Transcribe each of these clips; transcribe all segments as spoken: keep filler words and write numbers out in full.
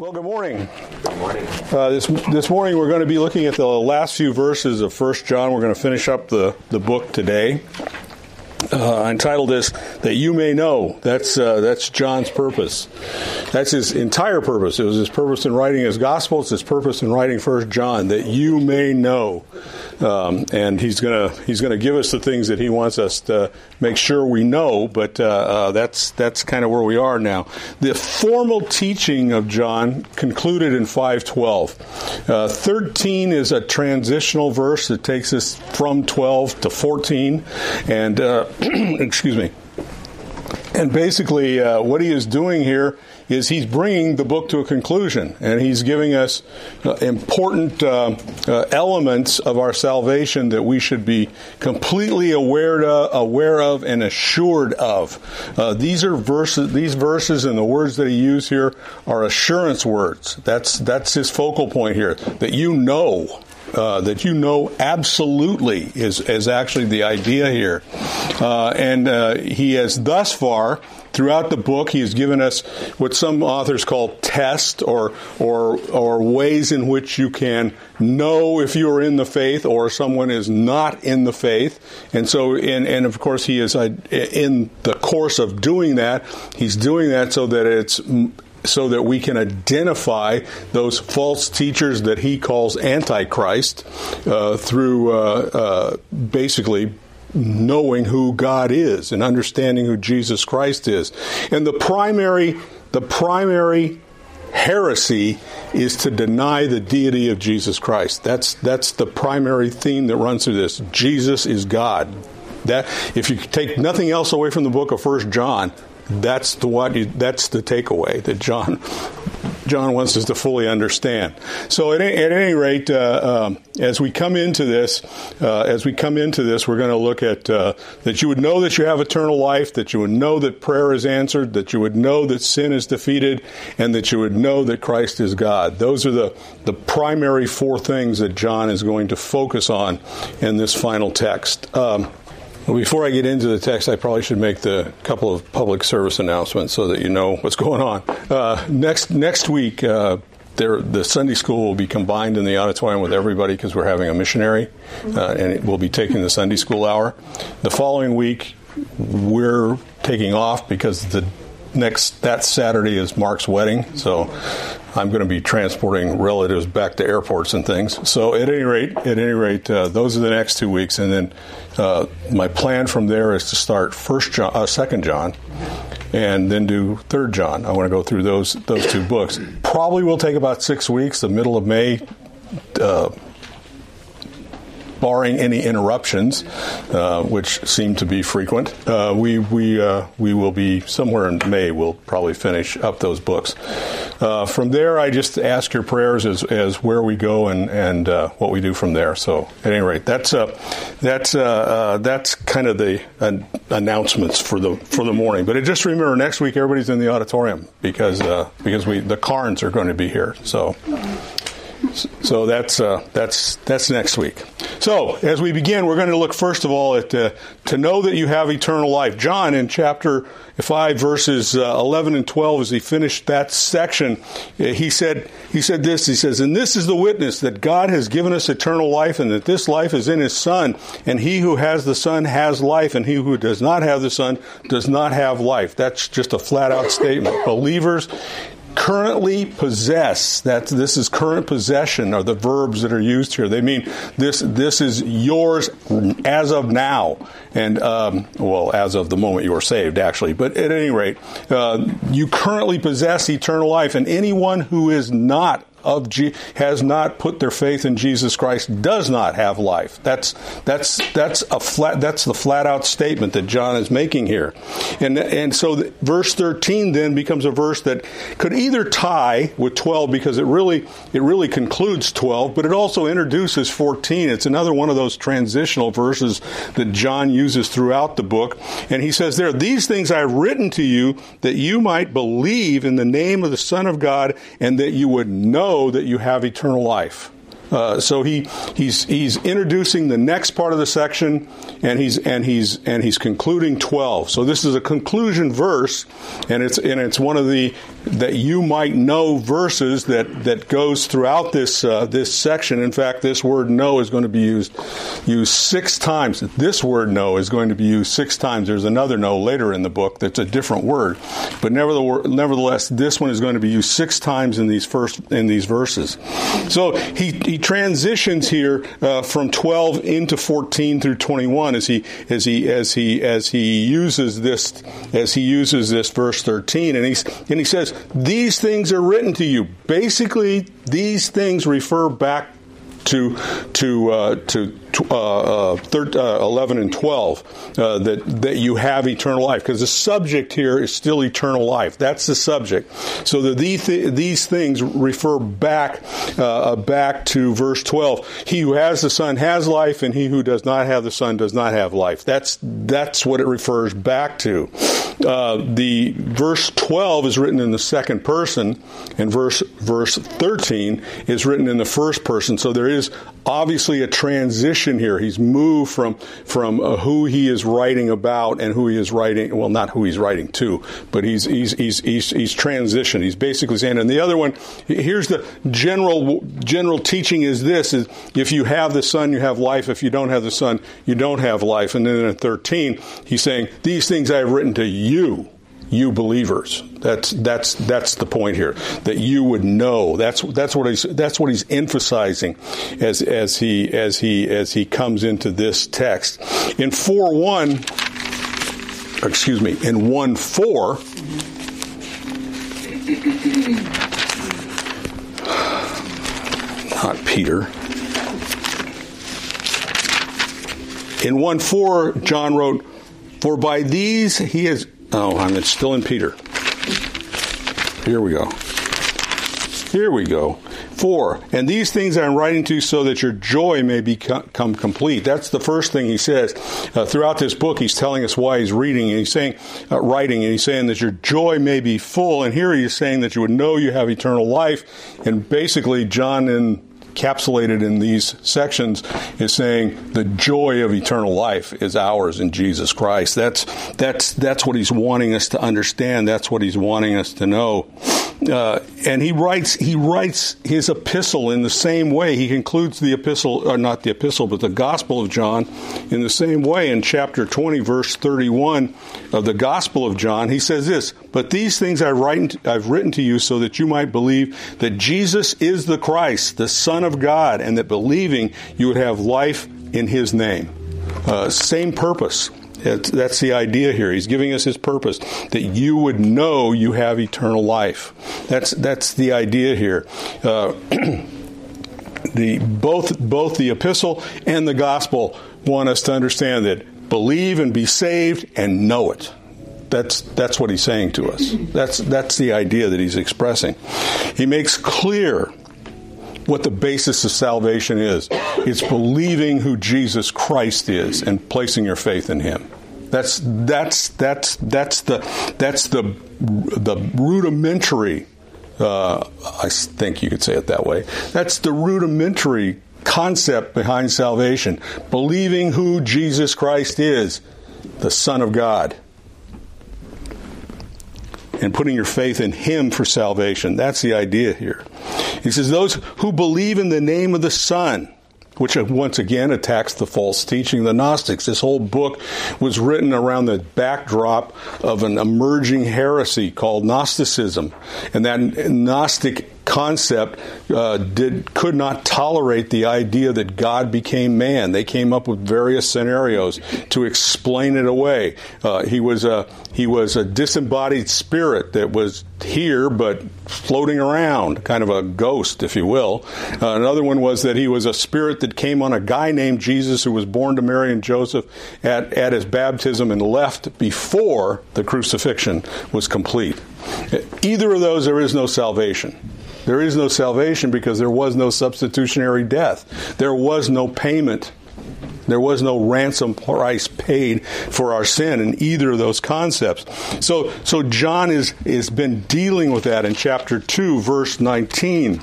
Well, good morning. Good morning. Uh, this this morning we're going to be looking at the last few verses of First John. We're going to finish up the, the book today. Uh, I entitled this, That You May Know. That's uh, that's John's purpose. That's his entire purpose. It was his purpose in writing his gospel. It's his purpose in writing First John, that you may know. Um, and he's gonna he's gonna give us the things that he wants us to make sure we know. But uh, uh, that's that's kind of where we are now. The formal teaching of John concluded in five twelve. Uh, thirteen is a transitional verse that takes us from twelve to fourteen, and uh, excuse me. And basically, uh, what he is doing here is he's bringing the book to a conclusion, and he's giving us uh, important uh, uh, elements of our salvation that we should be completely aware to, aware of and assured of. Uh, these are verses, these verses, and the words that he used here are assurance words. That's that's his focal point here. That you know. Uh, that you know absolutely is, is actually the idea here. Uh, and uh, he has thus far, throughout the book, he has given us what some authors call tests or or or ways in which you can know if you are in the faith or someone is not in the faith. And so, and, and of course, he is in the course of doing that. He's doing that so that it's... so that we can identify those false teachers that he calls Antichrist uh, through uh, uh, basically knowing who God is and understanding who Jesus Christ is. And the primary, the primary heresy is to deny the deity of Jesus Christ. That's that's the primary theme that runs through this. Jesus is God. That if you take nothing else away from the book of First John. That's the what. That's the takeaway that John John wants us to fully understand. So at, at any rate, uh, um, as we come into this, uh, as we come into this, we're going to look at uh, that you would know that you have eternal life, that you would know that prayer is answered, that you would know that sin is defeated, and that you would know that Christ is God. Those are the the primary four things that John is going to focus on in this final text. Um, Well, before I get into the text, I probably should make the couple of public service announcements so that you know what's going on. Uh, next next week, uh, there, the Sunday school will be combined in the auditorium with everybody because we're having a missionary, uh, and we'll be taking the Sunday school hour. The following week, we're taking off because the next that Saturday is Mark's wedding, so I'm going to be transporting relatives back to airports and things. So at any rate, at any rate, uh, those are the next two weeks, and then uh, my plan from there is to start First John, uh, Second John, and then do Third John. I want to go through those those two books. Probably will take about six weeks, the middle of May. Uh, Barring any interruptions, uh, which seem to be frequent, uh, we we uh, we will be somewhere in May. We'll probably finish up those books. Uh, from there, I just ask your prayers as as where we go and and uh, what we do from there. So, at any rate, that's uh, that's uh, uh, that's kind of the uh, announcements for the for the morning. But just remember, next week everybody's in the auditorium because uh, because we the Carnes are going to be here. So. So that's uh, that's that's next week. So as we begin, we're going to look first of all at uh, to know that you have eternal life. John in chapter five, verses uh, eleven and twelve, as he finished that section, he said he said this. He says, "And this is the witness that God has given us eternal life, and that this life is in His Son. And he who has the Son has life, and he who does not have the Son does not have life." That's just a flat out statement. Believers. Currently possess, that this is current possession are the verbs that are used here. They mean this this is yours as of now. And, um, well, as of the moment you were saved, actually. But at any rate, uh, you currently possess eternal life, and anyone who is not of G- has not put their faith in Jesus Christ does not have life. That's that's that's a flat that's the flat out statement that John is making here, and and so the, verse thirteen then becomes a verse that could either tie with twelve because it really it really concludes twelve, but it also introduces fourteen. It's another one of those transitional verses that John uses throughout the book, and he says there, "These things I've written to you that you might believe in the name of the Son of God, and that you would know." That you have eternal life. Uh, so he he's he's introducing the next part of the section, and he's and he's and he's concluding twelve. So this is a conclusion verse, and it's and it's one of the that you might know verses that, that goes throughout this uh, this section. In fact, this word "know" is going to be used used six times. This word "know" is going to be used six times. There's another "know" later in the book that's a different word, but nevertheless, this one is going to be used six times in these first in these verses. So he he transitions here uh, from twelve into fourteen through twenty-one as he as he as he as he uses this as he uses this verse thirteen, and he's and he says, "These things are written to you." Basically, these things refer back to to uh, to uh, uh, thir- uh, eleven and twelve uh, that that you have eternal life, because the subject here is still eternal life. That's the subject. So the, the th- these things refer back uh, back to verse twelve. He who has the Son has life, and he who does not have the Son does not have life. That's that's what it refers back to. Uh, the verse twelve is written in the second person, and verse verse thirteen is written in the first person. So there is obviously a transition here. He's moved from from uh, who he is writing about and who he is writing. Well, not who he's writing to, but he's he's he's he's, he's transitioned. He's basically saying, and the other one, here's the general general teaching is this: is if you have the Son, you have life. If you don't have the Son, you don't have life. And then in thirteen, he's saying, "These things I have written to you." You, you believers. That's that's that's the point here. That you would know. That's that's what he's that's what he's emphasizing as as he as he as he comes into this text. In four one, excuse me, in one four. Not Peter. In one four, John wrote, "For by these he is." Oh, I'm it's still in Peter. Here we go. Here we go. Four, and these things I'm writing to you so that your joy may become complete. That's the first thing he says uh, throughout this book. He's telling us why he's reading and he's saying, uh, writing, and he's saying that your joy may be full. And here he is saying that you would know you have eternal life. And basically, John, in encapsulated in these sections, is saying the joy of eternal life is ours in Jesus Christ. That's that's that's what he's wanting us to understand. That's what he's wanting us to know. Uh, and he writes he writes his epistle in the same way. He concludes the epistle, or not the epistle, but the Gospel of John in the same way. In chapter twenty, verse thirty-one of the Gospel of John, he says this: "But these things I write, I've written to you so that you might believe that Jesus is the Christ, the Son of God, and that believing you would have life in his name." Uh, same purpose. It's, that's the idea here. He's giving us his purpose, that you would know you have eternal life. That's that's the idea here. Uh, the both both the epistle and the gospel want us to understand that believe and be saved and know it. That's that's what he's saying to us. That's that's the idea that he's expressing. He makes clear what the basis of salvation is. It's believing who Jesus Christ is and placing your faith in him. That's that's that's that's the that's the the rudimentary uh, I think you could say it that way. That's the rudimentary concept behind salvation. Believing who Jesus Christ is, the Son of God, and putting your faith in him for salvation. That's the idea here. He says, "Those who believe in the name of the Son," which once again attacks the false teaching of the Gnostics. This whole book was written around the backdrop of an emerging heresy called Gnosticism. And that Gnostic concept uh, did could not tolerate the idea that God became man. They came up with various scenarios to explain it away. Uh, he was a he was a disembodied spirit that was here but floating around, kind of a ghost, if you will. Uh, another one was that he was a spirit that came on a guy named Jesus who was born to Mary and Joseph at, at his baptism and left before the crucifixion was complete. Either of those, there is no salvation. There is no salvation because there was no substitutionary death. There was no payment. There was no ransom price paid for our sin in either of those concepts. So so John is has been dealing with that in chapter two, verse nineteen.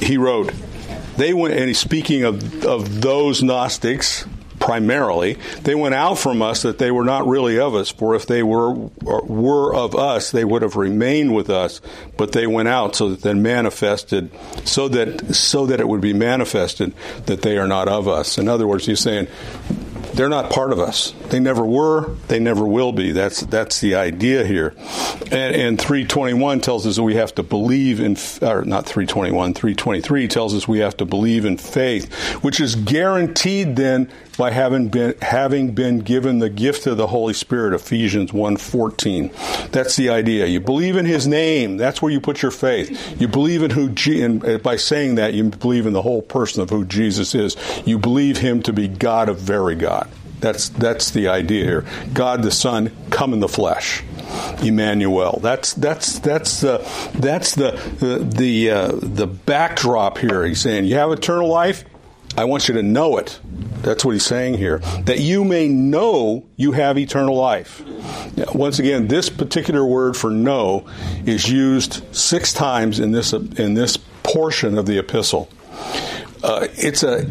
He wrote, they went, and he's speaking of, of those Gnostics, primarily, they went out from us that they were not really of us. For if they were were of us, they would have remained with us. But they went out so that then manifested, so that so that it would be manifested that they are not of us. In other words, he's saying they're not part of us. They never were. They never will be. That's that's the idea here. And, and three twenty-one tells us that we have to believe in, or not three twenty-one, three twenty-three tells us we have to believe in faith, which is guaranteed then by having been having been given the gift of the Holy Spirit, Ephesians one fourteen. That's the idea. You believe in His name. That's where you put your faith. You believe in who, Je- and by saying that, you believe in the whole person of who Jesus is. You believe Him to be God of very God. That's that's the idea here. God the Son come in the flesh, Emmanuel. That's that's that's the that's the the the, uh, the backdrop here. He's saying you have eternal life. I want you to know it. That's what he's saying here. That you may know you have eternal life. Now, once again, this particular word for know is used six times in this in this portion of the epistle. Uh, it's a,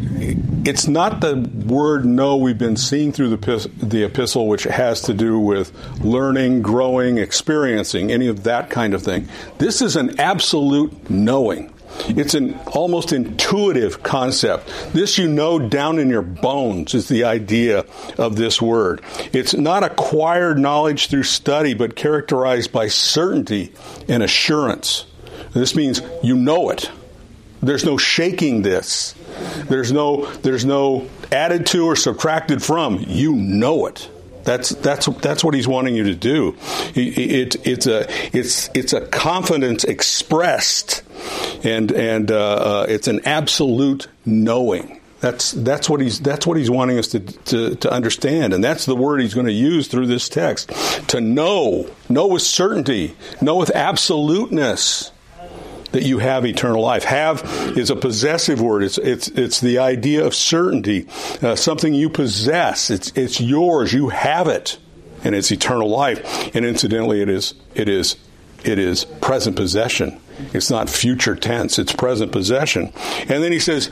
it's not the word "know" we've been seeing through the the epistle, which has to do with learning, growing, experiencing, any of that kind of thing. This is an absolute knowing. It's an almost intuitive concept. This you know down in your bones is the idea of this word. It's not acquired knowledge through study, but characterized by certainty and assurance. This means you know it. There's no shaking this. There's no there's no added to or subtracted from. You know it. That's that's that's what he's wanting you to do. It, it it's a it's it's a confidence expressed, and and uh, it's an absolute knowing. That's that's what he's that's what he's wanting us to, to to understand, and that's the word he's going to use through this text. To know, know with certainty, know with absoluteness, that you have eternal life. Have is a possessive word. It's it's it's the idea of certainty, uh, something you possess. It's it's yours. You have it, and it's eternal life. And incidentally, it is it is it is present possession. It's not future tense. It's present possession. And then he says,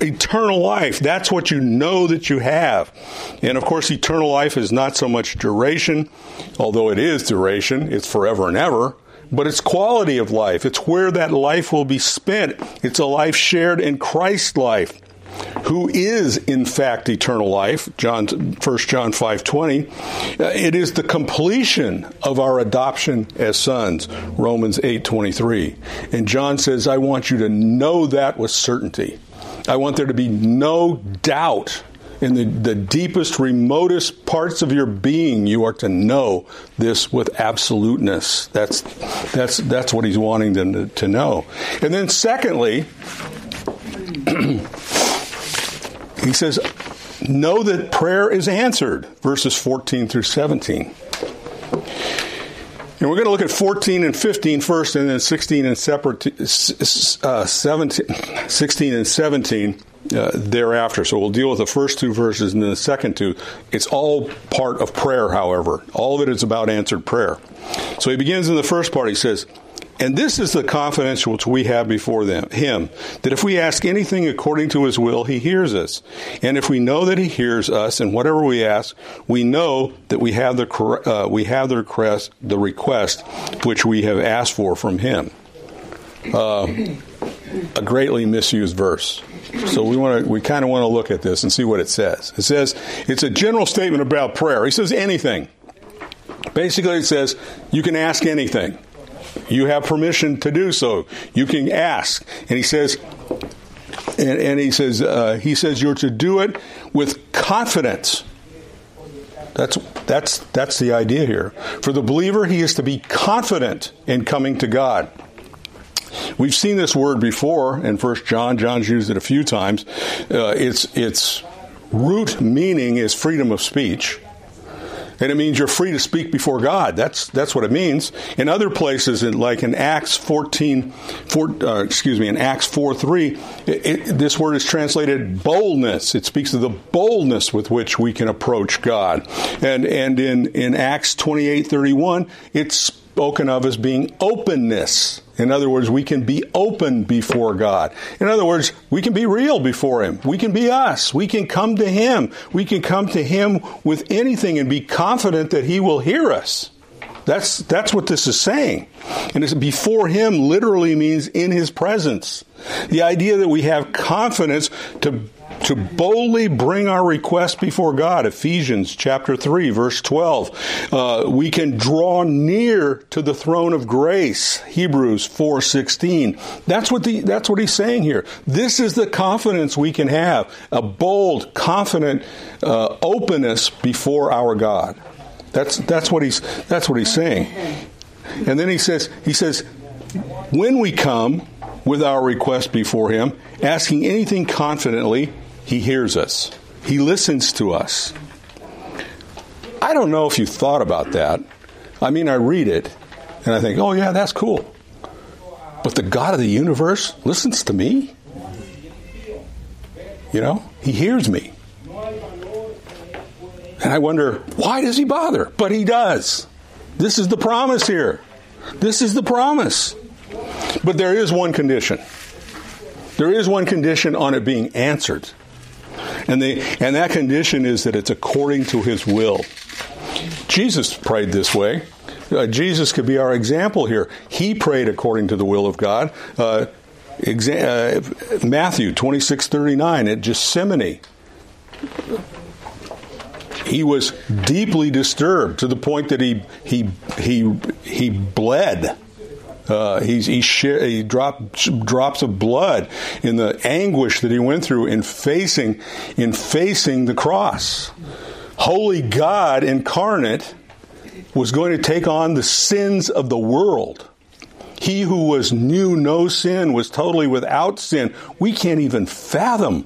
eternal life, that's what you know that you have. And of course, eternal life is not so much duration, although it is duration. It's forever and ever. But it's quality of life. It's where that life will be spent. It's a life shared in Christ's life, who is, in fact, eternal life, John, First John five twenty. It is the completion of our adoption as sons, Romans eight twenty-three. And John says, I want you to know that with certainty. I want there to be no doubt. In the, the deepest, remotest parts of your being, you are to know this with absoluteness. That's that's that's what he's wanting them to, to know. And then secondly, he says, know that prayer is answered, verses fourteen through seventeen. And we're going to look at fourteen and fifteen first, and then sixteen and separate, uh, seventeen, sixteen and seventeen. Uh, thereafter. So we'll deal with the first two verses and then the second two. It's all part of prayer, however. All of it is about answered prayer. So he begins in the first part. He says, and this is the confidence which we have before them, him, that if we ask anything according to his will, he hears us. And if we know that he hears us, and whatever we ask, we know that we have the uh, we have the request, the request which we have asked for from him. Uh, a greatly misused verse. So we want to, we kind of want to look at this and see what it says. It says, it's a general statement about prayer. He says anything. Basically, it says, you can ask anything. You have permission to do so. You can ask. And he says, and, and he says, uh, he says, you're to do it with confidence. That's that's that's the idea here. For the believer, he is to be confident in coming to God. We've seen this word before in First John. John's used it a few times. Uh, its its root meaning is freedom of speech. And it means you're free to speak before God. That's that's what it means. In other places, like in Acts fourteen, four, uh, excuse me, in Acts four three, it, it, this word is translated boldness. It speaks of the boldness with which we can approach God. And and in in Acts twenty eight thirty one, it's spoken of as being openness. In other words, we can be open before God. In other words, we can be real before Him. We can be us. We can come to Him. We can come to Him with anything and be confident that He will hear us. That's that's what this is saying. And it's before Him literally means in His presence. The idea that we have confidence to to boldly bring our request before God. Ephesians chapter three, verse twelve. Uh, we can draw near to the throne of grace. Hebrews four sixteen. That's what the that's what he's saying here. This is the confidence we can have. A bold, confident uh, openness before our God. That's that's what he's that's what he's saying. And then he says he says when we come with our request before Him, asking anything confidently, He hears us. He listens to us. I don't know if you thought about that. I mean, I read it, and I think, oh yeah, that's cool. But the God of the universe listens to me? You know, He hears me. And I wonder, why does He bother? But He does. This is the promise here. This is the promise. But there is one condition. There is one condition on it being answered. And the and that condition is that it's according to His will. Jesus prayed this way. Uh, Jesus could be our example here. He prayed according to the will of God. Uh, exa- uh, Matthew twenty-six thirty-nine at Gethsemane. He was deeply disturbed to the point that he he he he bled. Uh, he's, he sh- he dropped drops of blood in the anguish that he went through in facing in facing the cross. Holy God incarnate was going to take on the sins of the world. He who was knew no sin was totally without sin. We can't even fathom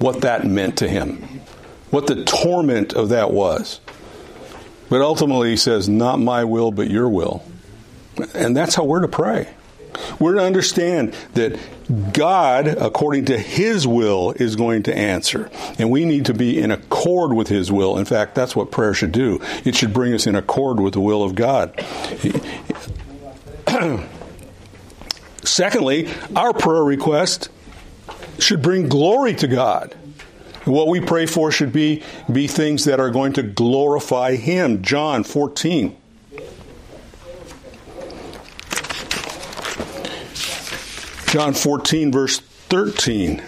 what that meant to Him. What the torment of that was. But ultimately He says, not my will, but your will. And that's how we're to pray. We're to understand that God, according to His will, is going to answer. And we need to be in accord with His will. In fact, that's what prayer should do. It should bring us in accord with the will of God. Secondly, our prayer request should bring glory to God. What we pray for should be, be things that are going to glorify Him. John fourteen. John fourteen, verse thirteen.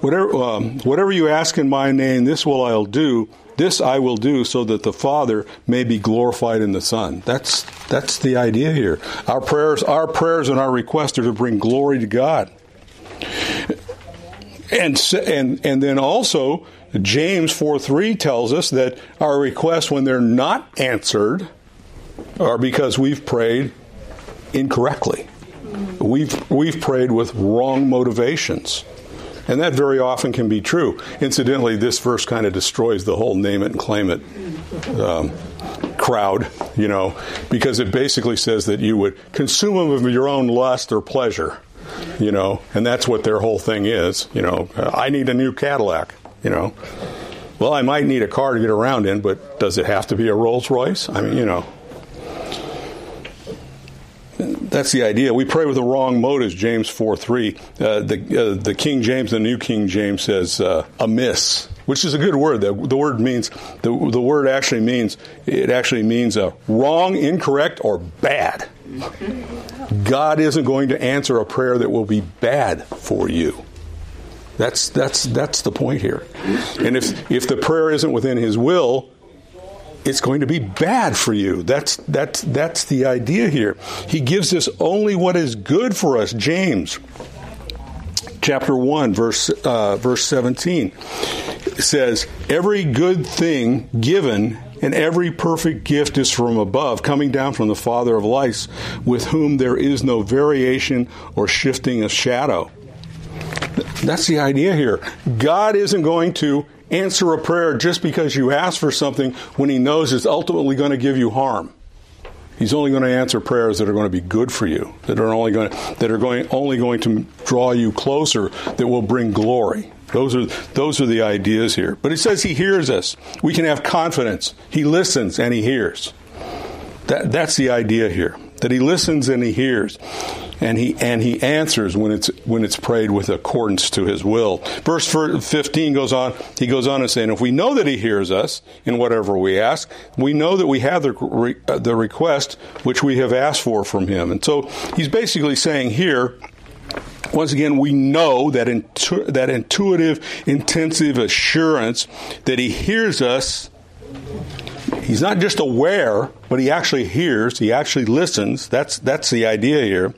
Whatever, um, whatever you ask in my name, this will I'll do. This I will do, so that the Father may be glorified in the Son. That's that's the idea here. Our prayers, our prayers, and our requests are to bring glory to God. And and and then also James four three tells us that our requests, when they're not answered, are because we've prayed incorrectly. We've we've prayed with wrong motivations, and that very often can be true. Incidentally, this verse kind of destroys the whole name it and claim it um, crowd, you know, because it basically says that you would consume them of your own lust or pleasure. You know, and that's what their whole thing is. You know, I need a new Cadillac, you know. Well, I might need a car to get around in, but does it have to be a Rolls Royce? I mean, you know. That's the idea. We pray with the wrong motives, James four three. Uh, the, uh, the King James, the New King James says uh, amiss, which is a good word. The, the word means, the, the word actually means, it actually means uh, wrong, incorrect, or bad. God isn't going to answer a prayer that will be bad for you. That's that's that's the point here. And if if the prayer isn't within His will, it's going to be bad for you. That's that's that's the idea here. He gives us only what is good for us. James chapter one, verse uh, verse seventeen says, "Every good thing given and every perfect gift is from above, coming down from the Father of lights, with whom there is no variation or shifting of shadow." That's the idea here. God isn't going to answer a prayer just because you ask for something when He knows it's ultimately going to give you harm. He's only going to answer prayers that are going to be good for you, that are only going to, that are going only going to draw you closer, that will bring glory. Those are those are the ideas here. But it says He hears us. We can have confidence. He listens and He hears. That that's the idea here. that he listens and he hears, and he and he answers when it's when it's prayed with accordance to his will. Verse fifteen goes on. He goes on and saying, if we know that he hears us in whatever we ask, we know that we have the the request which we have asked for from him. And so he's basically saying here, once again, we know that intu- that intuitive, intensive assurance that he hears us. He's not just aware, but he actually hears. He actually listens. That's that's the idea here.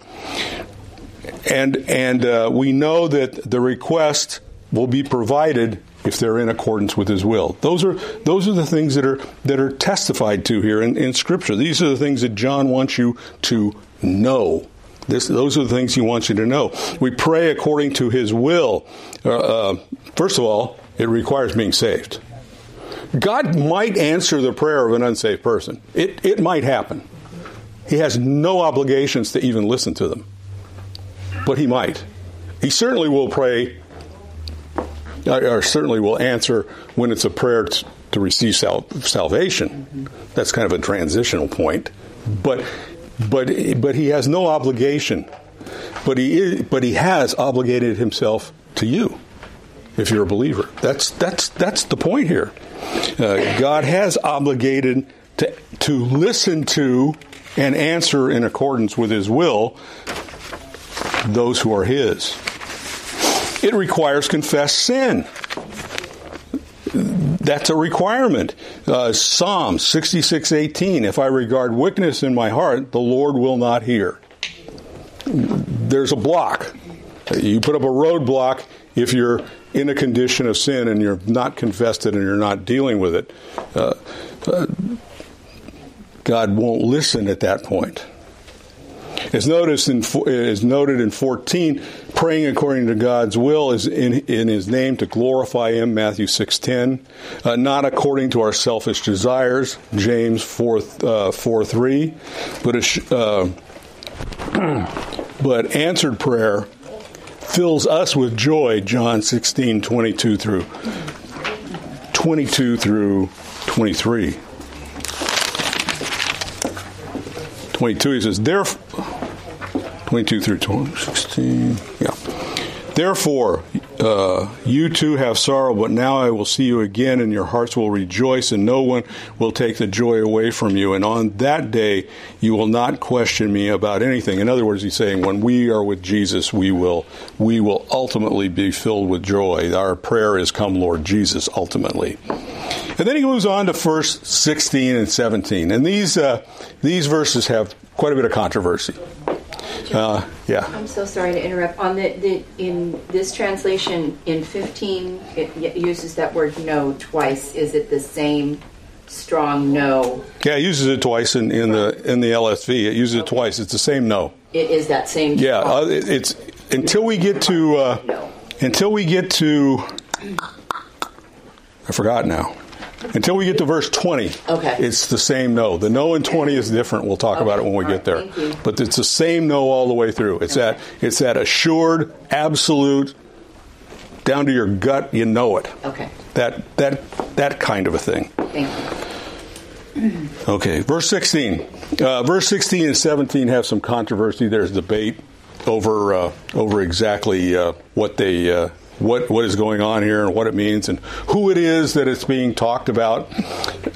And and uh, we know that the request will be provided if they're in accordance with his will. Those are those are the things that are that are testified to here in, in Scripture. These are the things that John wants you to know. This, those are the things he wants you to know. We pray according to his will. Uh, uh, first of all, it requires being saved. God might answer the prayer of an unsaved person. It it might happen. He has no obligations to even listen to them. But he might. He certainly will pray, or certainly will answer when it's a prayer to, to receive sal- salvation. That's kind of a transitional point. But but but he has no obligation. But he is, but he has obligated himself to you if you're a believer. That's that's that's the point here. Uh, God has obligated to to listen to and answer in accordance with his will those who are his. It requires confessed sin. That's a requirement. Uh, Psalm sixty-six eighteen, if I regard wickedness in my heart, the Lord will not hear. There's a block. You put up a roadblock if you're in a condition of sin and you're not confessed it and you're not dealing with it. Uh, uh, God won't listen at that point. As noticed in, as noted in fourteen, praying according to God's will is in, in his name to glorify him, Matthew six ten. Uh, not according to our selfish desires, James four three. But, uh, but answered prayer fills us with joy, John sixteen, twenty-two through twenty-two through twenty-three. twenty-two, he says, therefore, twenty-two through twenty, sixteen, yeah. Therefore, uh, you too have sorrow, but now I will see you again, and your hearts will rejoice, and no one will take the joy away from you. And on that day, you will not question me about anything. In other words, he's saying, when we are with Jesus, we will we will ultimately be filled with joy. Our prayer is, come, Lord Jesus, ultimately. And then he moves on to verse sixteen and seventeen. And these uh, these verses have quite a bit of controversy. Uh, yeah. I'm so sorry to interrupt. On the, the in this translation in fifteen, it uses that word "no" twice. Is it the same strong "no"? Yeah, it uses it twice in, in the in the L S V. It uses it twice. It's the same "no." It is that same. Yeah, uh, it, it's until we get to uh, no. Until we get to I forgot now. Until we get to verse twenty, okay. It's the same no. The no in twenty is different. We'll talk okay. about it when we all get there. Right, but it's the same no all the way through. It's okay. that it's that assured, absolute, down to your gut, you know it. Okay. That that that kind of a thing. Thank you. Okay. Verse sixteen. Uh, verse sixteen and seventeen have some controversy. There's debate over uh, over exactly uh, what they. Uh, What what is going on here and what it means and who it is that it's being talked about.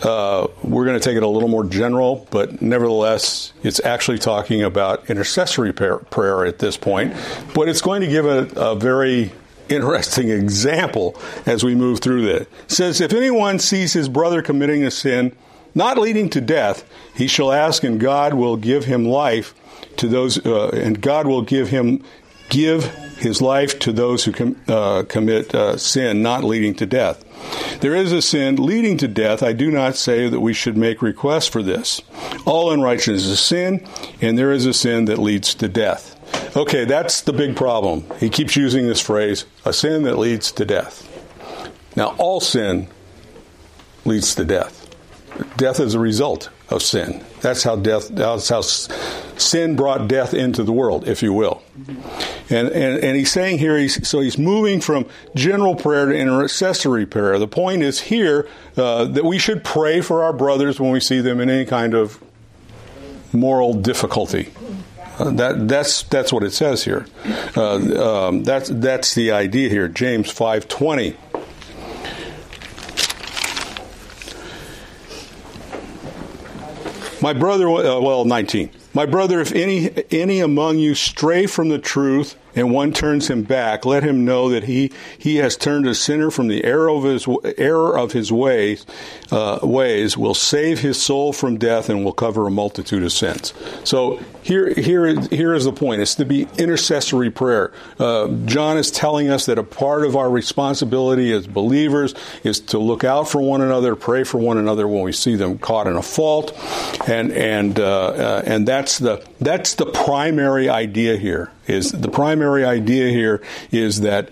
Uh, we're going to take it a little more general, but nevertheless, it's actually talking about intercessory prayer, prayer at this point. But it's going to give a, a very interesting example as we move through this. It says, if anyone sees his brother committing a sin, not leading to death, he shall ask, and God will give him life to those, uh, and God will give him give his life to those who com- uh, commit uh, sin, not leading to death. There is a sin leading to death. I do not say that we should make requests for this. All unrighteousness is a sin, and there is a sin that leads to death. Okay, that's the big problem. He keeps using this phrase, a sin that leads to death. Now, all sin leads to death. Death is a result of sin. That's how death. That's how sin brought death into the world, if you will. And and, and he's saying here, he's, so he's moving from general prayer to intercessory prayer. The point is here uh, that we should pray for our brothers when we see them in any kind of moral difficulty. Uh, that that's that's what it says here. Uh, um, that's that's the idea here. James five twenty. My brother, uh, well, nineteen. My brother, if any any among you stray from the truth and one turns him back, let him know that he, he has turned a sinner from the error of his error of his ways. Uh, ways will save his soul from death and will cover a multitude of sins. So here here here is the point. It's to be intercessory prayer. Uh, John is telling us that a part of our responsibility as believers is to look out for one another, pray for one another when we see them caught in a fault, and and uh, uh, and that's the that's the primary idea here. Is the primary idea here is that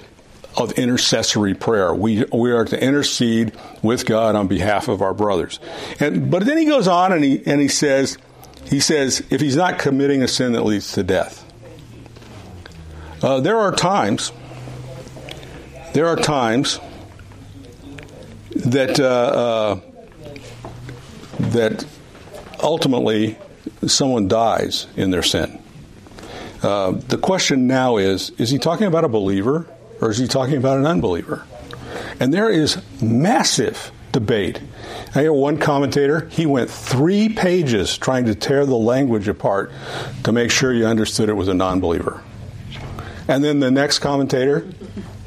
of intercessory prayer. We we are to intercede with God on behalf of our brothers. And but then he goes on and he and he says he says if he's not committing a sin that leads to death. Uh, there are times there are times that uh, uh, that ultimately someone dies in their sin. Uh, the question now is, is he talking about a believer or is he talking about an unbeliever? And there is massive debate. I hear one commentator, he went three pages trying to tear the language apart to make sure you understood it was a non-believer. And then the next commentator,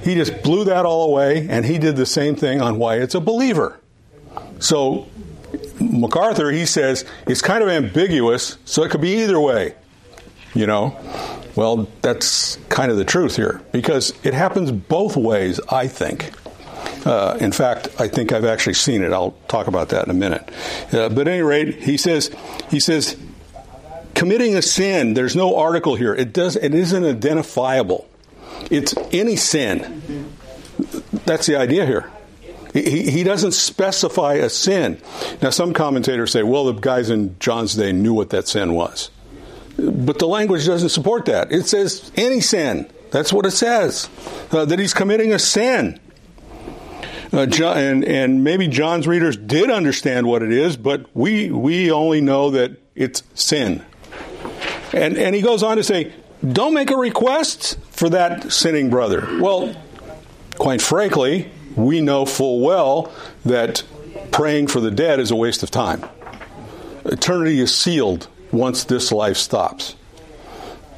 he just blew that all away and he did the same thing on why it's a believer. So MacArthur, he says, it's kind of ambiguous, so it could be either way. You know, well, that's kind of the truth here, because it happens both ways, I think. Uh, in fact, I think I've actually seen it. I'll talk about that in a minute. Uh, but at any rate, he says, he says, committing a sin, there's no article here. It does. It isn't identifiable. It's any sin. That's the idea here. He, he doesn't specify a sin. Now, some commentators say, well, the guys in John's day knew what that sin was. But the language doesn't support that. It says any sin. That's what it says. Uh, that he's committing a sin. Uh, John, and, and maybe John's readers did understand what it is, but we we only know that it's sin. And and he goes on to say, don't make a request for that sinning brother. Well, quite frankly, we know full well that praying for the dead is a waste of time. Eternity is sealed once this life stops.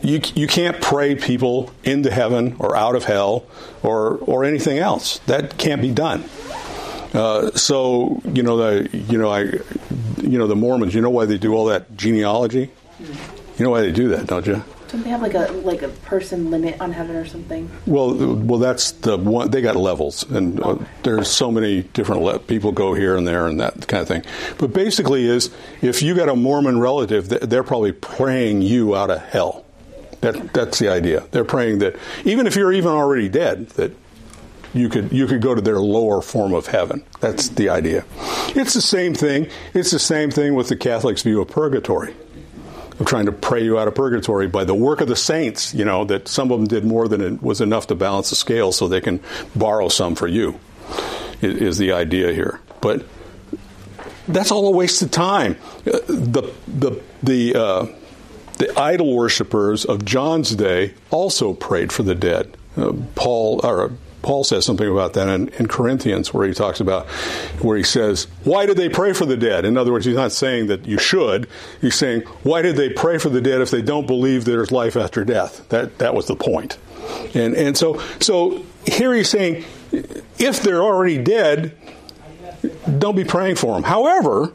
You you can't pray people into heaven or out of hell or or anything else. That can't be done. Uh, so you know the you know I you know the Mormons. You know why they do all that genealogy? You know why they do that, don't you? Don't they have like a like a person limit on heaven or something? Well, well, that's the one. They got levels, and uh, there's so many different le- people go here and there and that kind of thing. But basically, is if you got a Mormon relative, they're probably praying you out of hell. That that's the idea. They're praying that even if you're even already dead, that you could you could go to their lower form of heaven. That's the idea. It's the same thing. It's the same thing with the Catholic's view of purgatory. I'm trying to pray you out of purgatory by the work of the saints, you know, that some of them did more than it was enough to balance the scale so they can borrow some for you, is the idea here. But that's all a waste of time. The the the uh, the idol worshippers of John's day also prayed for the dead. Uh, Paul or Paul says something about that in, in Corinthians, where he talks about, where he says, why did they pray for the dead? In other words, he's not saying that you should. He's saying, why did they pray for the dead if they don't believe there's life after death? That that was the point. And and so so here he's saying, if they're already dead, don't be praying for them. However,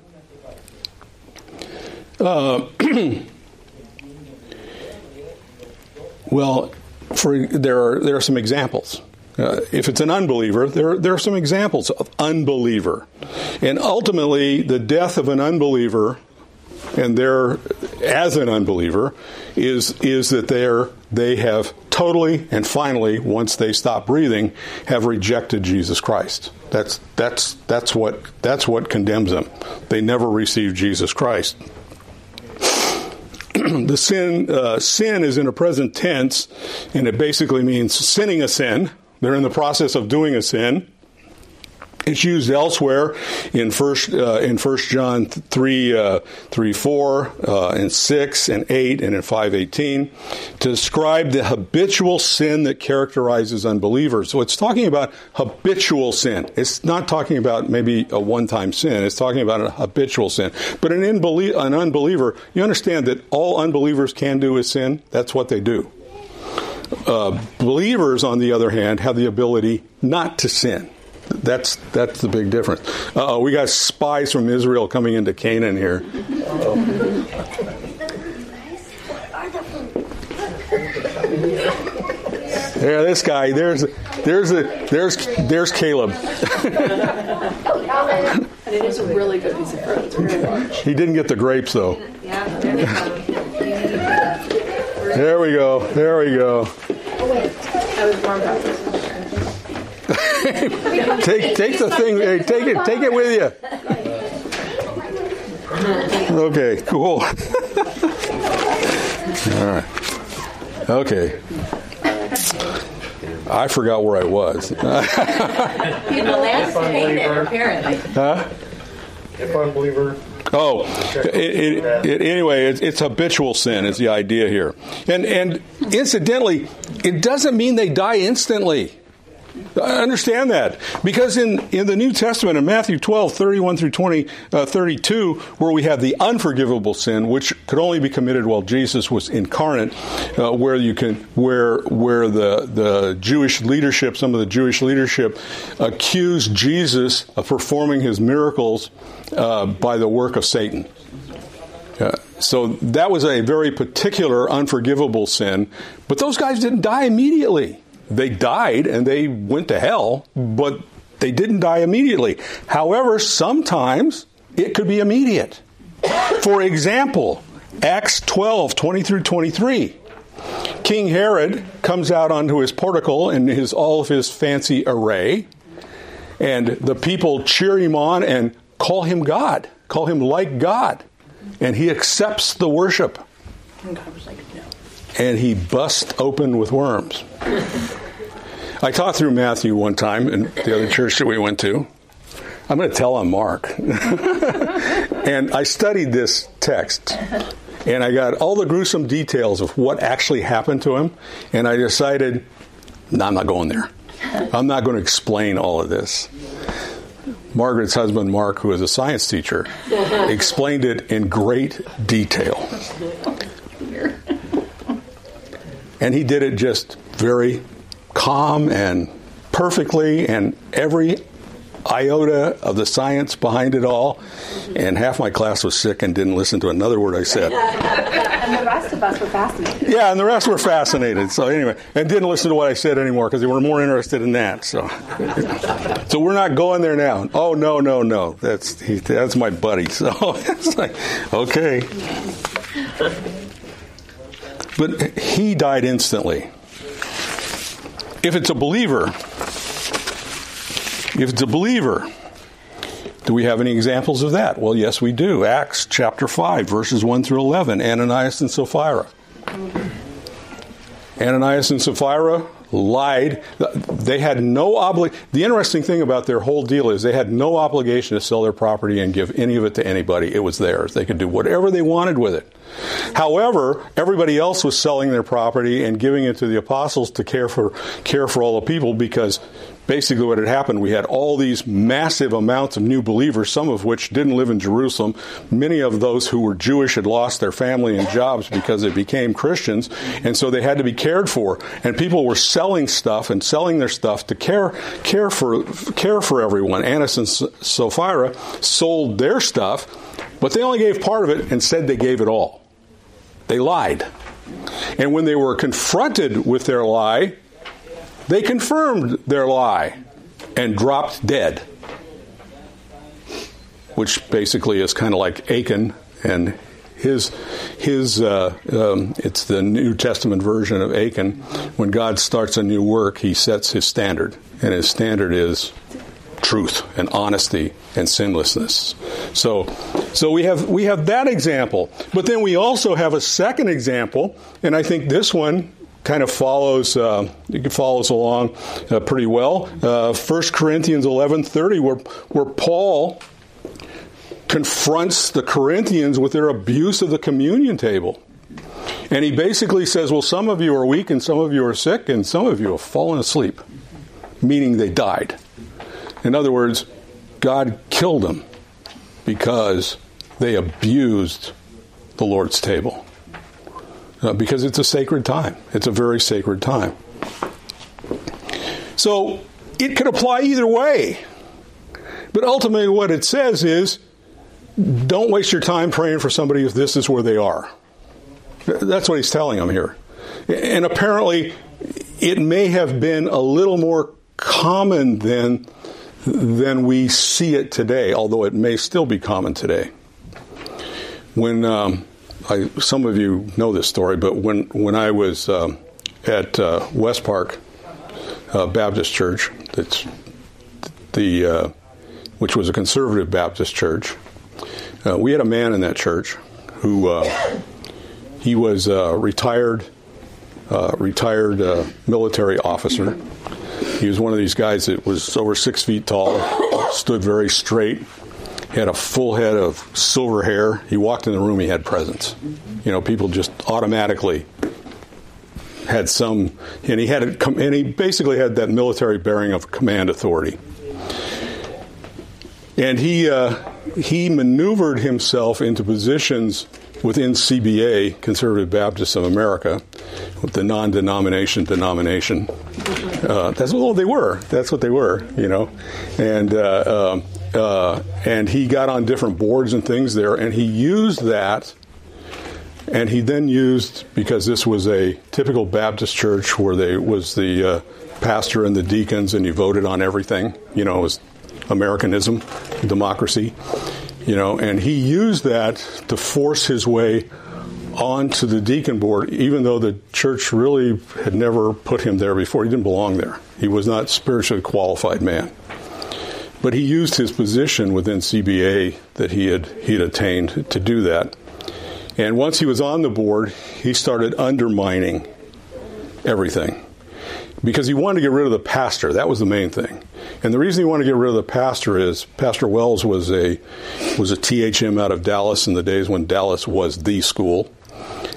uh, well, for there are there are some examples. Uh, if it's an unbeliever, there, there are some examples of unbeliever. And ultimately, the death of an unbeliever, and their, as an unbeliever, is is that they're, they have totally and finally, once they stop breathing, have rejected Jesus Christ. That's that's that's what that's what condemns them. They never received Jesus Christ. The sin uh, sin is in a present tense, and it basically means sinning a sin. They're in the process of doing a sin. It's used elsewhere in first uh, in First John three, uh, three, four, uh, and six, and eight, and in five eighteen, to describe the habitual sin that characterizes unbelievers. So it's talking about habitual sin. It's not talking about maybe a one-time sin. It's talking about a habitual sin. But an, unbelie- an unbeliever, you understand that all unbelievers can do is sin. That's what they do. Uh, believers, on the other hand, have the ability not to sin. That's that's the big difference. Uh-oh, we got spies from Israel coming into Canaan here. There, this guy. There's there's a there's there's Caleb. And it is a really good piece of fruit. He didn't get the grapes though. There we go. There we go. Oh wait, that was warm process. take take the thing. Hey, take it. Take it with you. Okay. Cool. All right. Okay. I forgot where I was. If unbeliever, huh? If unbeliever. Oh, it, it, it, anyway, it's, it's habitual sin is the idea here, and and incidentally, it doesn't mean they die instantly. I understand that, because in, in the New Testament, in Matthew twelve, thirty-one through twenty, uh, thirty-two, where we have the unforgivable sin, which could only be committed while Jesus was incarnate, uh, where you can where where the, the Jewish leadership, some of the Jewish leadership, accused Jesus of performing his miracles uh, by the work of Satan. Uh, so that was a very particular unforgivable sin, but those guys didn't die immediately. They died and they went to hell, but they didn't die immediately. However, sometimes it could be immediate. For example, Acts twelve, twenty through twenty-three. King Herod comes out onto his portico in his all of his fancy array, and the people cheer him on and call him God, call him like God, and he accepts the worship. And God was like, no. And he busts open with worms. I taught through Matthew one time in the other church that we went to. I'm going to tell on Mark. And I studied this text. And I got all the gruesome details of what actually happened to him. And I decided, no, I'm not going there. I'm not going to explain all of this. Margaret's husband, Mark, who is a science teacher, explained it in great detail. And he did it just very calm and perfectly, and every iota of the science behind it all. And half my class was sick and didn't listen to another word I said. And the rest of us were fascinated. Yeah, and the rest were fascinated. So anyway, and didn't listen to what I said anymore because they were more interested in that. So, so we're not going there now. Oh no, no, no. That's that's my buddy. So it's like, okay. But he died instantly. If it's a believer, if it's a believer, do we have any examples of that? Well, yes, we do. Acts chapter five, verses one through eleven, Ananias and Sapphira. Ananias and Sapphira lied. They had no obli- The interesting thing about their whole deal is they had no obligation to sell their property and give any of it to anybody. It was theirs. They could do whatever they wanted with it. However, everybody else was selling their property and giving it to the apostles to care for care for all the people, because basically what had happened, we had all these massive amounts of new believers, some of which didn't live in Jerusalem. Many of those who were Jewish had lost their family and jobs because they became Christians, and so they had to be cared for. And people were selling stuff and selling their stuff to care care for care for everyone. Annas and Sapphira sold their stuff, but they only gave part of it and said they gave it all. They lied. And when they were confronted with their lie, they confirmed their lie and dropped dead. Which basically is kind of like Achan and his, his uh, um, it's the New Testament version of Achan. When God starts a new work, he sets his standard. And his standard is truth and honesty and sinlessness. So so we have we have that example. But then we also have a second example, and I think this one kind of follows uh, it follows along uh, pretty well. Uh, First Corinthians eleven thirty, where where Paul confronts the Corinthians with their abuse of the communion table. And he basically says, well, some of you are weak and some of you are sick and some of you have fallen asleep, meaning they died. In other words, God killed them because they abused the Lord's table. Uh, because it's a sacred time. It's a very sacred time. So it could apply either way. But ultimately what it says is, don't waste your time praying for somebody if this is where they are. That's what he's telling them here. And apparently, it may have been a little more common than, than we see it today, although it may still be common today. When, um, I, some of you know this story, but when, when I was um, at uh, West Park uh, Baptist Church, that's the uh, which was a Conservative Baptist church, uh, we had a man in that church who... Uh, He was a retired, uh, retired uh, military officer. He was one of these guys that was over six feet tall, stood very straight, had a full head of silver hair. He walked in the room, he had presence. You know, people just automatically had some, and he had a, and he basically had that military bearing of command authority. And he uh, he maneuvered himself into positions within C B A, Conservative Baptists of America, with the non-denomination denomination. Uh, that's what they were. That's what they were, you know. And uh, uh, uh, and he got on different boards and things there, and he used that, and he then used, because this was a typical Baptist church where they was the uh, pastor and the deacons, and you voted on everything. You know, it was Americanism, democracy. You know, and he used that to force his way onto the deacon board, even though the church really had never put him there before. He didn't belong there. He was not a spiritually qualified man. But he used his position within C B A that he had he had attained to do that. And once he was on the board, he started undermining everything. Because he wanted to get rid of the pastor. That was the main thing. And the reason he wanted to get rid of the pastor is Pastor Wells was a was a T H M out of Dallas in the days when Dallas was the school.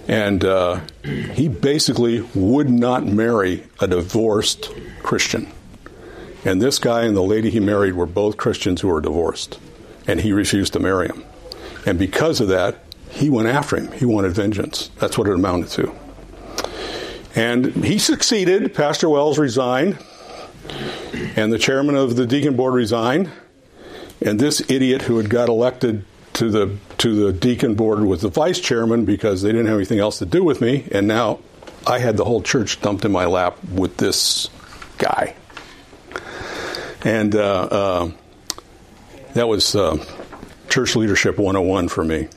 And uh, he basically would not marry a divorced Christian. And this guy and the lady he married were both Christians who were divorced. And he refused to marry them. And because of that, he went after him. He wanted vengeance. That's what it amounted to. And he succeeded. Pastor Wells resigned. And the chairman of the deacon board resigned. And this idiot who had got elected to the to the deacon board was the vice chairman because they didn't have anything else to do with me. And now I had the whole church dumped in my lap with this guy. And uh, uh, that was uh, church leadership one oh one for me.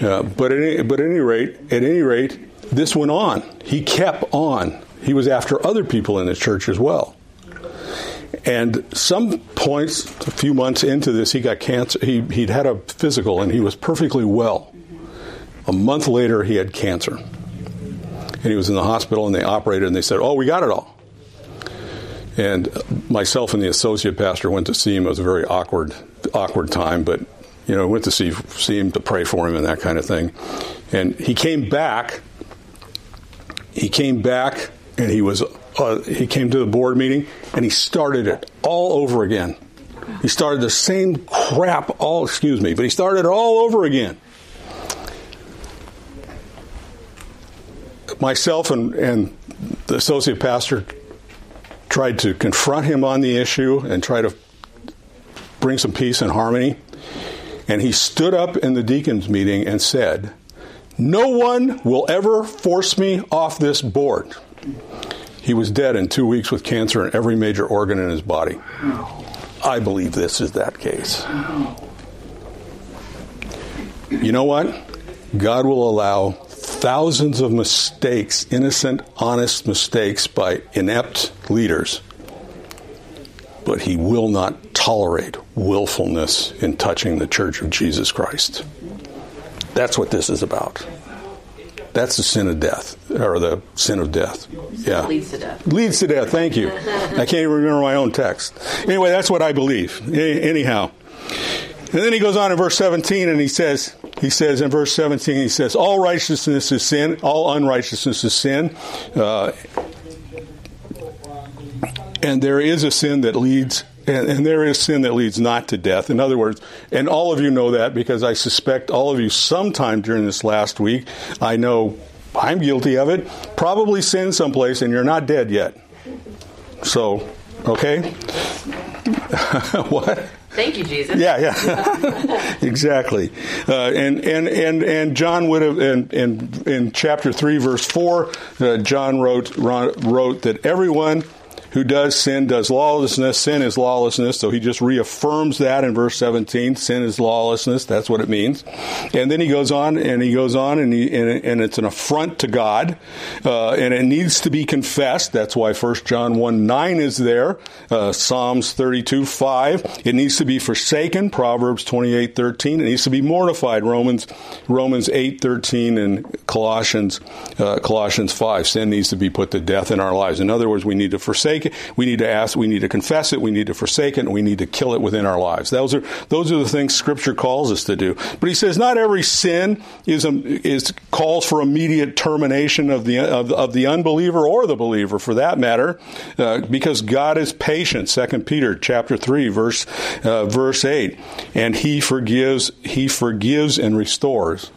Uh, but, at any, but at any rate, at any rate, this went on. He kept on. He was after other people in the church as well. And some points, a few months into this, he got cancer. He, he'd had a physical, and he was perfectly well. A month later, he had cancer. And he was in the hospital, and they operated, and they said, oh, we got it all. And myself and the associate pastor went to see him. It was a very awkward, awkward time, but, you know, went to see, see him to pray for him and that kind of thing. And he came back. He came back, and he was... Uh, he came to the board meeting, and he started it all over again. He started the same crap all, excuse me, but he started it all over again. Myself and, and the associate pastor tried to confront him on the issue and try to bring some peace and harmony. And he stood up in the deacons' meeting and said, "No one will ever force me off this board." He was dead in two weeks with cancer in every major organ in his body. I believe this is that case. You know what? God will allow thousands of mistakes, innocent, honest mistakes by inept leaders. But he will not tolerate willfulness in touching the church of Jesus Christ. That's what this is about. That's the sin of death, or the sin of death. Yeah, leads to death. Leads to death. Thank you. I can't even remember my own text. Anyway, that's what I believe. Anyhow, and then he goes on in verse seventeen, and he says, he says in verse seventeen, he says, all righteousness is sin, all unrighteousness is sin, uh, and there is a sin that leads. And, and there is sin that leads not to death. In other words, and all of you know that, because I suspect all of you sometime during this last week, I know I'm guilty of it, probably sin someplace, and you're not dead yet. So, okay? What? Thank you, Jesus. Yeah, yeah. Exactly. Uh, and, and, and, and John would have, in, in, in chapter three, verse four, uh, John wrote, wrote that everyone who does sin does lawlessness. Sin is lawlessness. So he just reaffirms that in verse seventeen. Sin is lawlessness. That's what it means. And then he goes on and he goes on and he, and, and it's an affront to God. Uh, and it needs to be confessed. That's why First John one nine is there. Uh, Psalms thirty-two five. It needs to be forsaken. Proverbs twenty-eight thirteen. It needs to be mortified. Romans, Romans eight thirteen and Colossians, uh, Colossians five. Sin needs to be put to death in our lives. In other words, we need to forsake. We need to ask, we need to confess it, we need to forsake it, and we need to kill it within our lives. Those are those are the things Scripture calls us to do. But he says not every sin is a, is calls for immediate termination of the of, of the unbeliever or the believer, for that matter, uh, because God is patient. Second Peter chapter three verse eight, and he forgives he forgives and restores.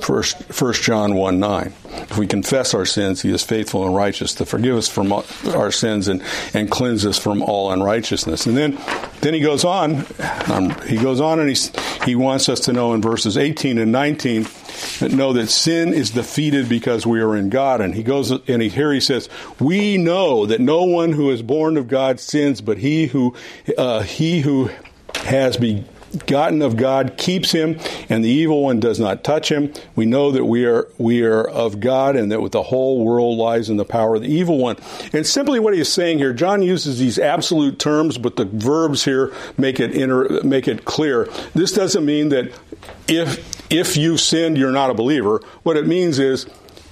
First, First John one nine. If we confess our sins, he is faithful and righteous to forgive us from our sins and, and cleanse us from all unrighteousness. And then, then he goes on. Um, he goes on, and he he wants us to know in verses eighteen and nineteen that know that sin is defeated because we are in God. And he goes and he, here he says, "We know that no one who is born of God sins, but he who uh, he who has begun." Gotten of God keeps him, and the evil one does not touch him. We know that we are we are of God, and that the whole world lies in the power of the evil one. And simply what he's saying here, John uses these absolute terms, but the verbs here make it inter, make it clear. This doesn't mean that if if you sinned, you're not a believer. What it means is,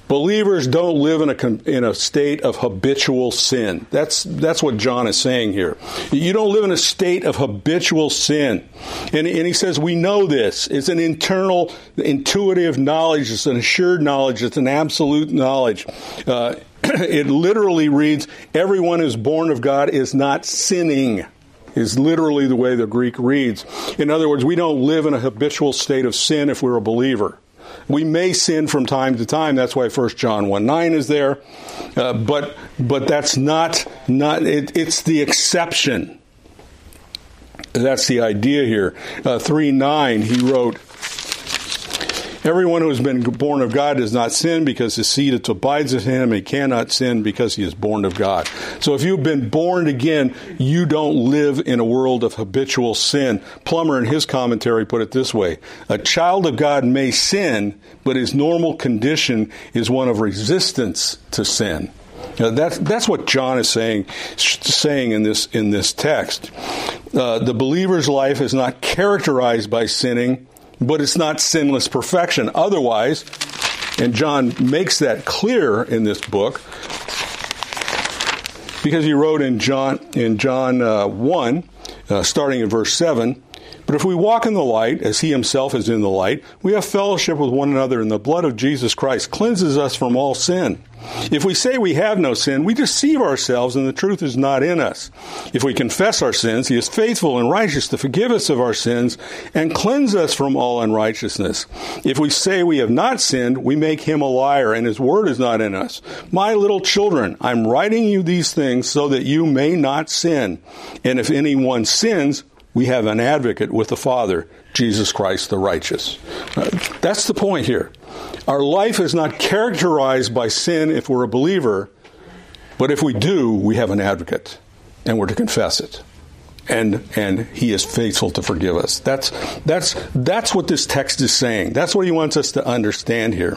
believers don't live in a in a state of habitual sin. That's that's what John is saying here. You don't live in a state of habitual sin, and and he says we know this. It's an internal, intuitive knowledge. It's an assured knowledge. It's an absolute knowledge. Uh, it literally reads, "Everyone who is born of God is not sinning." Is literally the way the Greek reads. In other words, we don't live in a habitual state of sin if we're a believer. We may sin from time to time. That's why First John one nine is there. Uh, but but that's not, not it, it's the exception. That's the idea here. Uh, three nine, he wrote, "Everyone who has been born of God does not sin because his seed abides in him. He cannot sin because he is born of God." So if you've been born again, you don't live in a world of habitual sin. Plummer in his commentary put it this way: a child of God may sin, but his normal condition is one of resistance to sin. Now that's that's what John is saying saying in this in this text. Uh, the believer's life is not characterized by sinning, but it's not sinless perfection. Otherwise, and John makes that clear in this book, because he wrote in John in John uh, one, uh, starting in verse seven, "But if we walk in the light, as he himself is in the light, we have fellowship with one another, and the blood of Jesus Christ cleanses us from all sin. If we say we have no sin, we deceive ourselves, and the truth is not in us. If we confess our sins, he is faithful and righteous to forgive us of our sins and cleanse us from all unrighteousness. If we say we have not sinned, we make him a liar, and his word is not in us. My little children, I'm writing you these things so that you may not sin. And if anyone sins, we have an advocate with the Father, Jesus Christ the righteous." Uh, that's the point here. Our life is not characterized by sin if we're a believer, but if we do, we have an advocate, and we're to confess it. And and he is faithful to forgive us. That's that's that's what this text is saying. That's what he wants us to understand here.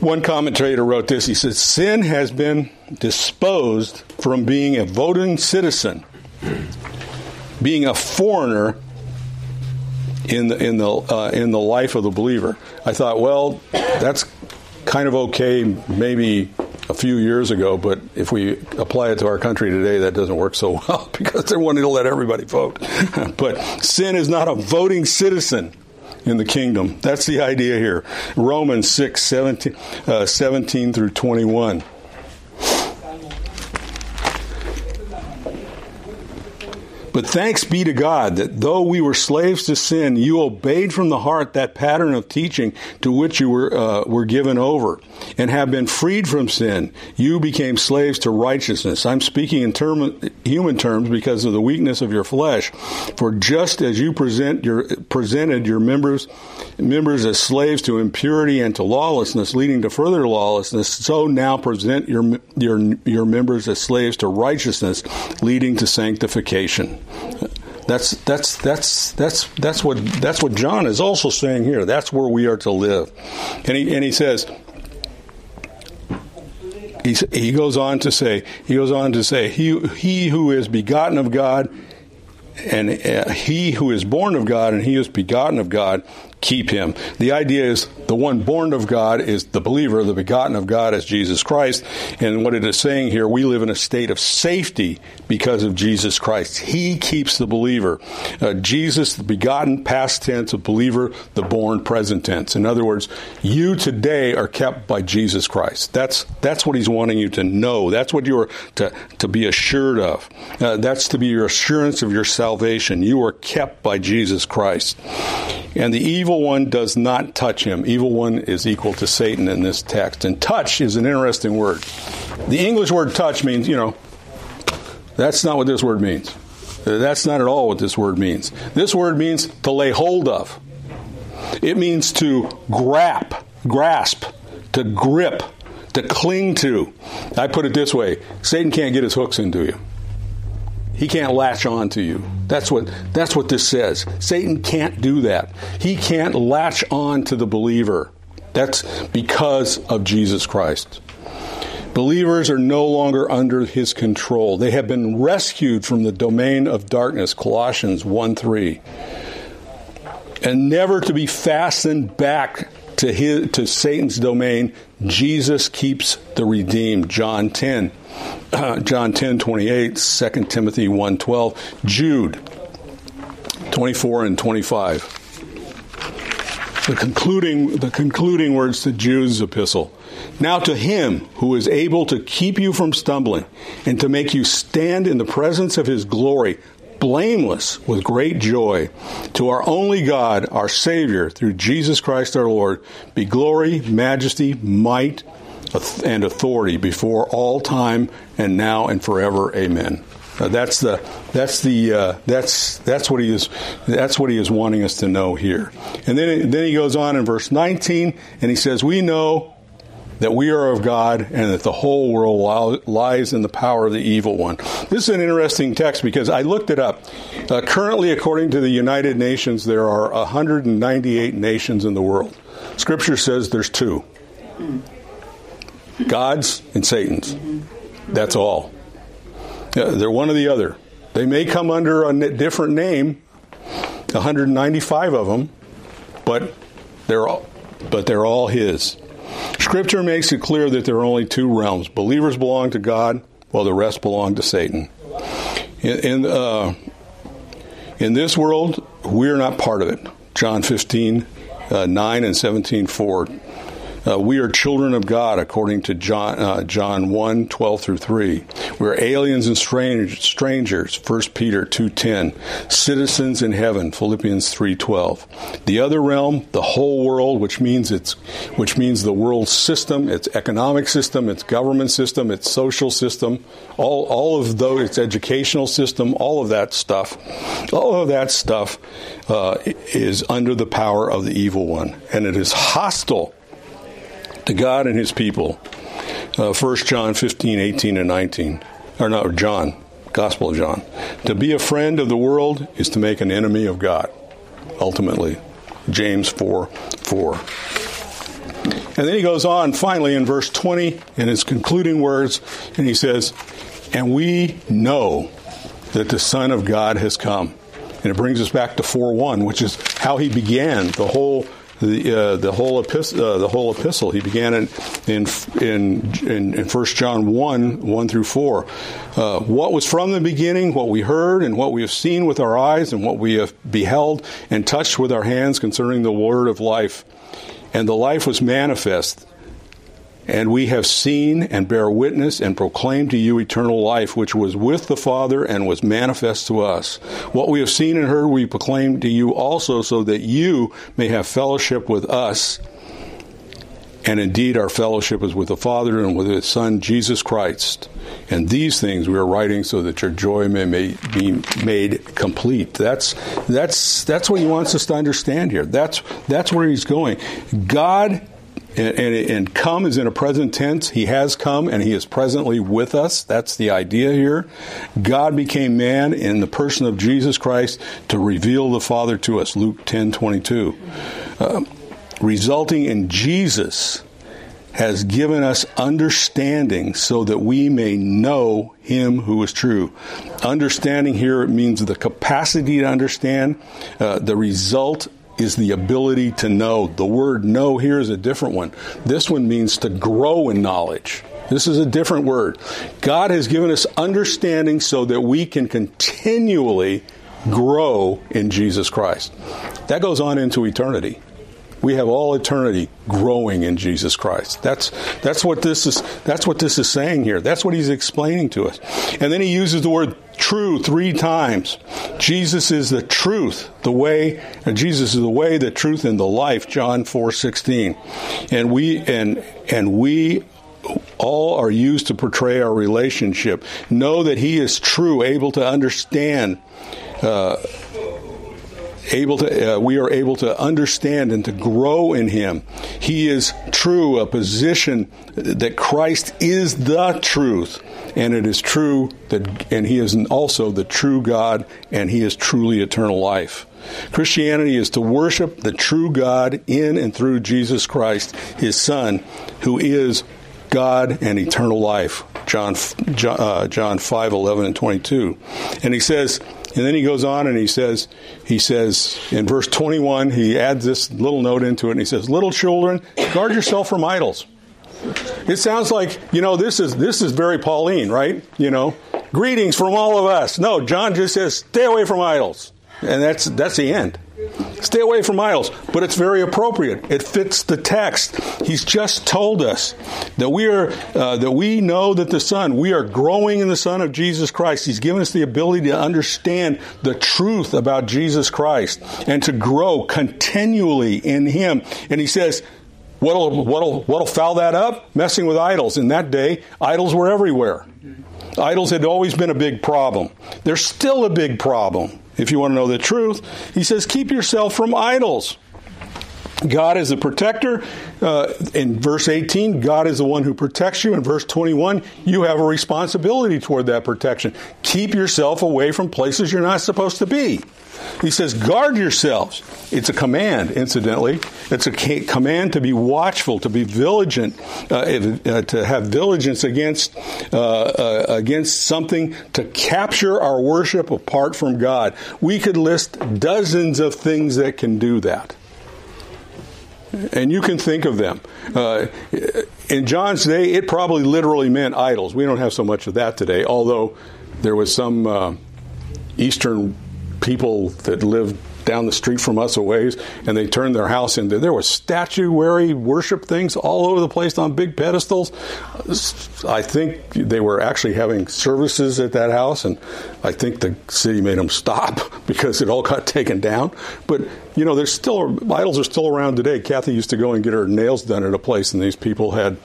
One commentator wrote this. He says, "Sin has been disposed from being a voting citizen, being a foreigner in the in the uh, in the life of the believer. I thought, well, that's kind of okay, maybe a few years ago, but if we apply it to our country today, that doesn't work so well because they're wanting to let everybody vote. But sin is not a voting citizen in the kingdom. That's the idea here. Romans six seventeen, uh, seventeen through twenty-one. But thanks be to God that though we were slaves to sin, you obeyed from the heart that pattern of teaching to which you were uh, were given over, and have been freed from sin. You became slaves to righteousness. I'm speaking in term, human terms because of the weakness of your flesh. For just as you present your presented your members members as slaves to impurity and to lawlessness, leading to further lawlessness, so now present your your your members as slaves to righteousness, leading to sanctification. That's that's that's that's that's what that's what John is also saying here. That's where we are to live, and he and he says he he goes on to say he goes on to say he he who is begotten of God and uh, he who is born of God and he is begotten of God, keep him. The idea is the one born of God is the believer. The begotten of God is Jesus Christ. And what it is saying here, we live in a state of safety because of Jesus Christ. He keeps the believer. Uh, Jesus, the begotten, past tense, a believer, the born, present tense. In other words, you today are kept by Jesus Christ. That's that's what he's wanting you to know. That's what you are to, to be assured of. Uh, that's to be your assurance of your salvation. You are kept by Jesus Christ. And the evil one does not touch him. Evil one is equal to Satan in this text. And touch is an interesting word. The English word touch means, you know, that's not what this word means. That's not at all what this word means. This word means to lay hold of. It means to grasp, grasp, to grip, to cling to. I put it this way. Satan can't get his hooks into you. He can't latch on to you. That's what that's what this says. Satan can't do that. He can't latch on to the believer. That's because of Jesus Christ. Believers are no longer under his control. They have been rescued from the domain of darkness, Colossians one three, and never to be fastened back to his, to Satan's domain. Jesus keeps the redeemed, John ten. Uh, John ten twenty eight, Second Timothy one twelve, Jude twenty four and twenty five. The concluding the concluding words to Jude's epistle. Now to him who is able to keep you from stumbling and to make you stand in the presence of his glory, blameless with great joy, to our only God, our Savior, through Jesus Christ our Lord, be glory, majesty, might, and authority before all time and now and forever. Amen. Now that's the that's the uh, that's that's what he is that's what he is wanting us to know here. And then then he goes on in verse nineteen and he says, "We know that we are of God and that the whole world lies in the power of the evil one." This is an interesting text because I looked it up. Uh, currently, according to the United Nations, there are one hundred ninety-eight nations in the world. Scripture says there's two. God's and Satan's. That's all. They're one or the other. They may come under a different name, one hundred ninety-five of them, but they're all, but they're all his. Scripture makes it clear that there are only two realms. Believers belong to God, while the rest belong to Satan. In, in, uh, in this world, we're not part of it. John fifteen, uh, nine and seventeen, four. Uh, we are children of God, according to John uh, John one twelve through three. We are aliens and strange, strangers, First Peter two ten. Citizens in heaven, Philippians three twelve. The other realm, the whole world, which means it's, which means the world system, its economic system, its government system, its social system, all all of those, its educational system, all of that stuff, all of that stuff uh, is under the power of the evil one, and it is hostile to God and his people. Uh, First John fifteen, eighteen, and nineteen. Or no, John, Gospel of John. To be a friend of the world is to make an enemy of God, ultimately. James four, four. And then he goes on, finally, in verse twenty, in his concluding words, and he says, "And we know that the Son of God has come." And it brings us back to four one, which is how he began the whole the uh, the whole epistle. Uh, the whole epistle he began in in in in, in First John one, one through four. Uh, what was from the beginning, what we heard, and what we have seen with our eyes, and what we have beheld and touched with our hands concerning the word of life. And the life was manifest, and we have seen and bear witness and proclaim to you eternal life, which was with the Father and was manifest to us. What we have seen and heard we proclaim to you also, so that you may have fellowship with us. And indeed our fellowship is with the Father and with his Son, Jesus Christ. And these things we are writing so that your joy may be made complete. That's that's that's what he wants us to understand here. That's that's where he's going. God And, and, and come is in a present tense. He has come, and he is presently with us. That's the idea here. God became man in the person of Jesus Christ to reveal the Father to us, Luke ten twenty-two. Uh, resulting in Jesus has given us understanding so that we may know him who is true. Understanding here, it means the capacity to understand, uh, the result is the ability to know. The word know here is a different one. This one means to grow in knowledge. This is a different word. God has given us understanding so that we can continually grow in Jesus Christ. That goes on into eternity. We have all eternity growing in Jesus Christ. That's that's what this is that's what this is saying here. That's what he's explaining to us. And then he uses the word true three times. Jesus is the truth, the way, and Jesus is the way, the truth, and the life, John four sixteen. And we and and we all are used to portray our relationship. Know that he is true, able to understand uh Able to, uh, we are able to understand and to grow in him. He is true, a position that Christ is the truth, and it is true that, and he is also the true God, and he is truly eternal life. Christianity is to worship the true God in and through Jesus Christ, his Son, who is God and eternal life. John, John, uh, John five, eleven and twenty-two. And he says, And then he goes on and he says, he says in verse twenty-one, he adds this little note into it, and he says, "Little children, guard yourself from idols." It sounds like, you know, this is this is very Pauline, right? You know, greetings from all of us. No, John just says, "Stay away from idols," and that's that's the end. Stay away from idols, but it's very appropriate. It fits the text. He's just told us that we are uh, that we know that the Son, we are growing in the Son of Jesus Christ. He's given us the ability to understand the truth about Jesus Christ and to grow continually in him. And he says, what'll what'll what'll foul that up? Messing with idols. In that day, idols were everywhere. Idols had always been a big problem. They're still a big problem. If you want to know the truth, he says, keep yourself from idols. God is the protector. Uh, in verse eighteen, God is the one who protects you. In verse twenty-one, you have a responsibility toward that protection. Keep yourself away from places you're not supposed to be. He says, guard yourselves. It's a command, incidentally. It's a command to be watchful, to be vigilant, uh, uh, to have vigilance against uh, uh, against something to capture our worship apart from God. We could list dozens of things that can do that. And you can think of them. Uh, in John's day, it probably literally meant idols. We don't have so much of that today, although there was some uh, Eastern people that lived down the street from us a ways, and they turned their house into, there were statuary worship things all over the place on big pedestals. I think they were actually having services at that house, and I think the city made them stop because it all got taken down. But, you know, there's still, idols are still around today. Kathy used to go and get her nails done at a place, and these people had,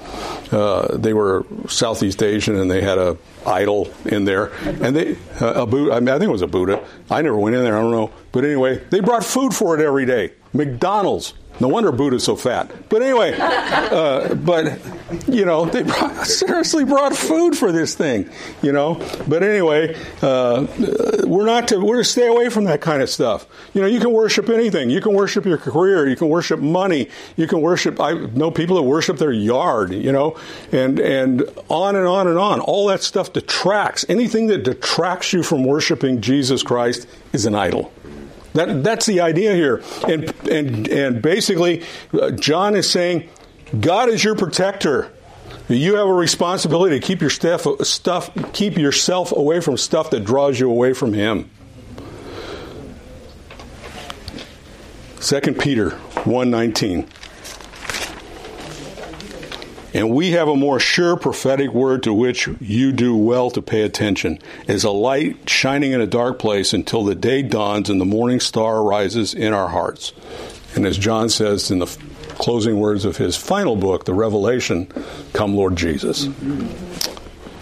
uh, they were Southeast Asian, and they had a idol in there, and they uh, a Buddha, I, mean, I think it was a Buddha. I never went in there. I don't know, but anyway, they brought food for it every day. McDonald's No wonder Buddha's so fat. But anyway, uh, but, you know, they brought, seriously brought food for this thing, you know. But anyway, uh, we're not to, we're to stay away from that kind of stuff. You know, you can worship anything. You can worship your career. You can worship money. You can worship, I know people that worship their yard, you know, and, and on and on and on. All that stuff detracts. Anything that detracts you from worshiping Jesus Christ is an idol. That that's the idea here. And and and basically, John is saying, God is your protector. You have a responsibility to keep your stuff, stuff keep yourself away from stuff that draws you away from Him. Second Peter one nineteen. And we have a more sure prophetic word to which you do well to pay attention, as a light shining in a dark place until the day dawns and the morning star rises in our hearts. And as John says in the closing words of his final book, the Revelation, come Lord Jesus.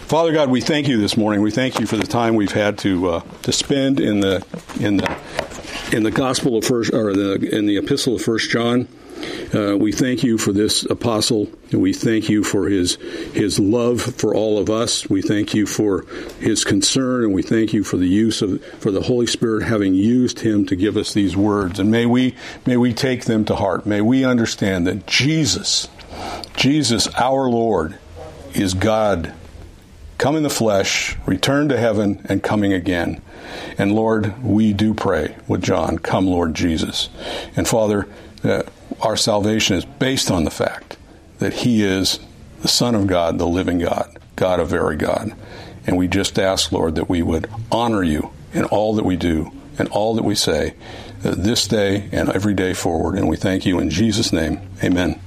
Father God, we thank you this morning. We thank you for the time we've had to uh, to spend in the in the in the Gospel of First or the, in the Epistle of First John. Uh, we thank you for this apostle. We thank you for his his love for all of us. We thank you for his concern, and we thank you for the use of for the Holy Spirit having used him to give us these words. And may we may we take them to heart. May we understand that Jesus, Jesus our Lord, is God, come in the flesh, return to heaven, and coming again. And Lord, we do pray with John, come Lord Jesus. And Father, Uh, our salvation is based on the fact that He is the Son of God, the living God, God of very God. And we just ask, Lord, that we would honor you in all that we do and all that we say uh, this day and every day forward. And we thank you in Jesus' name. Amen.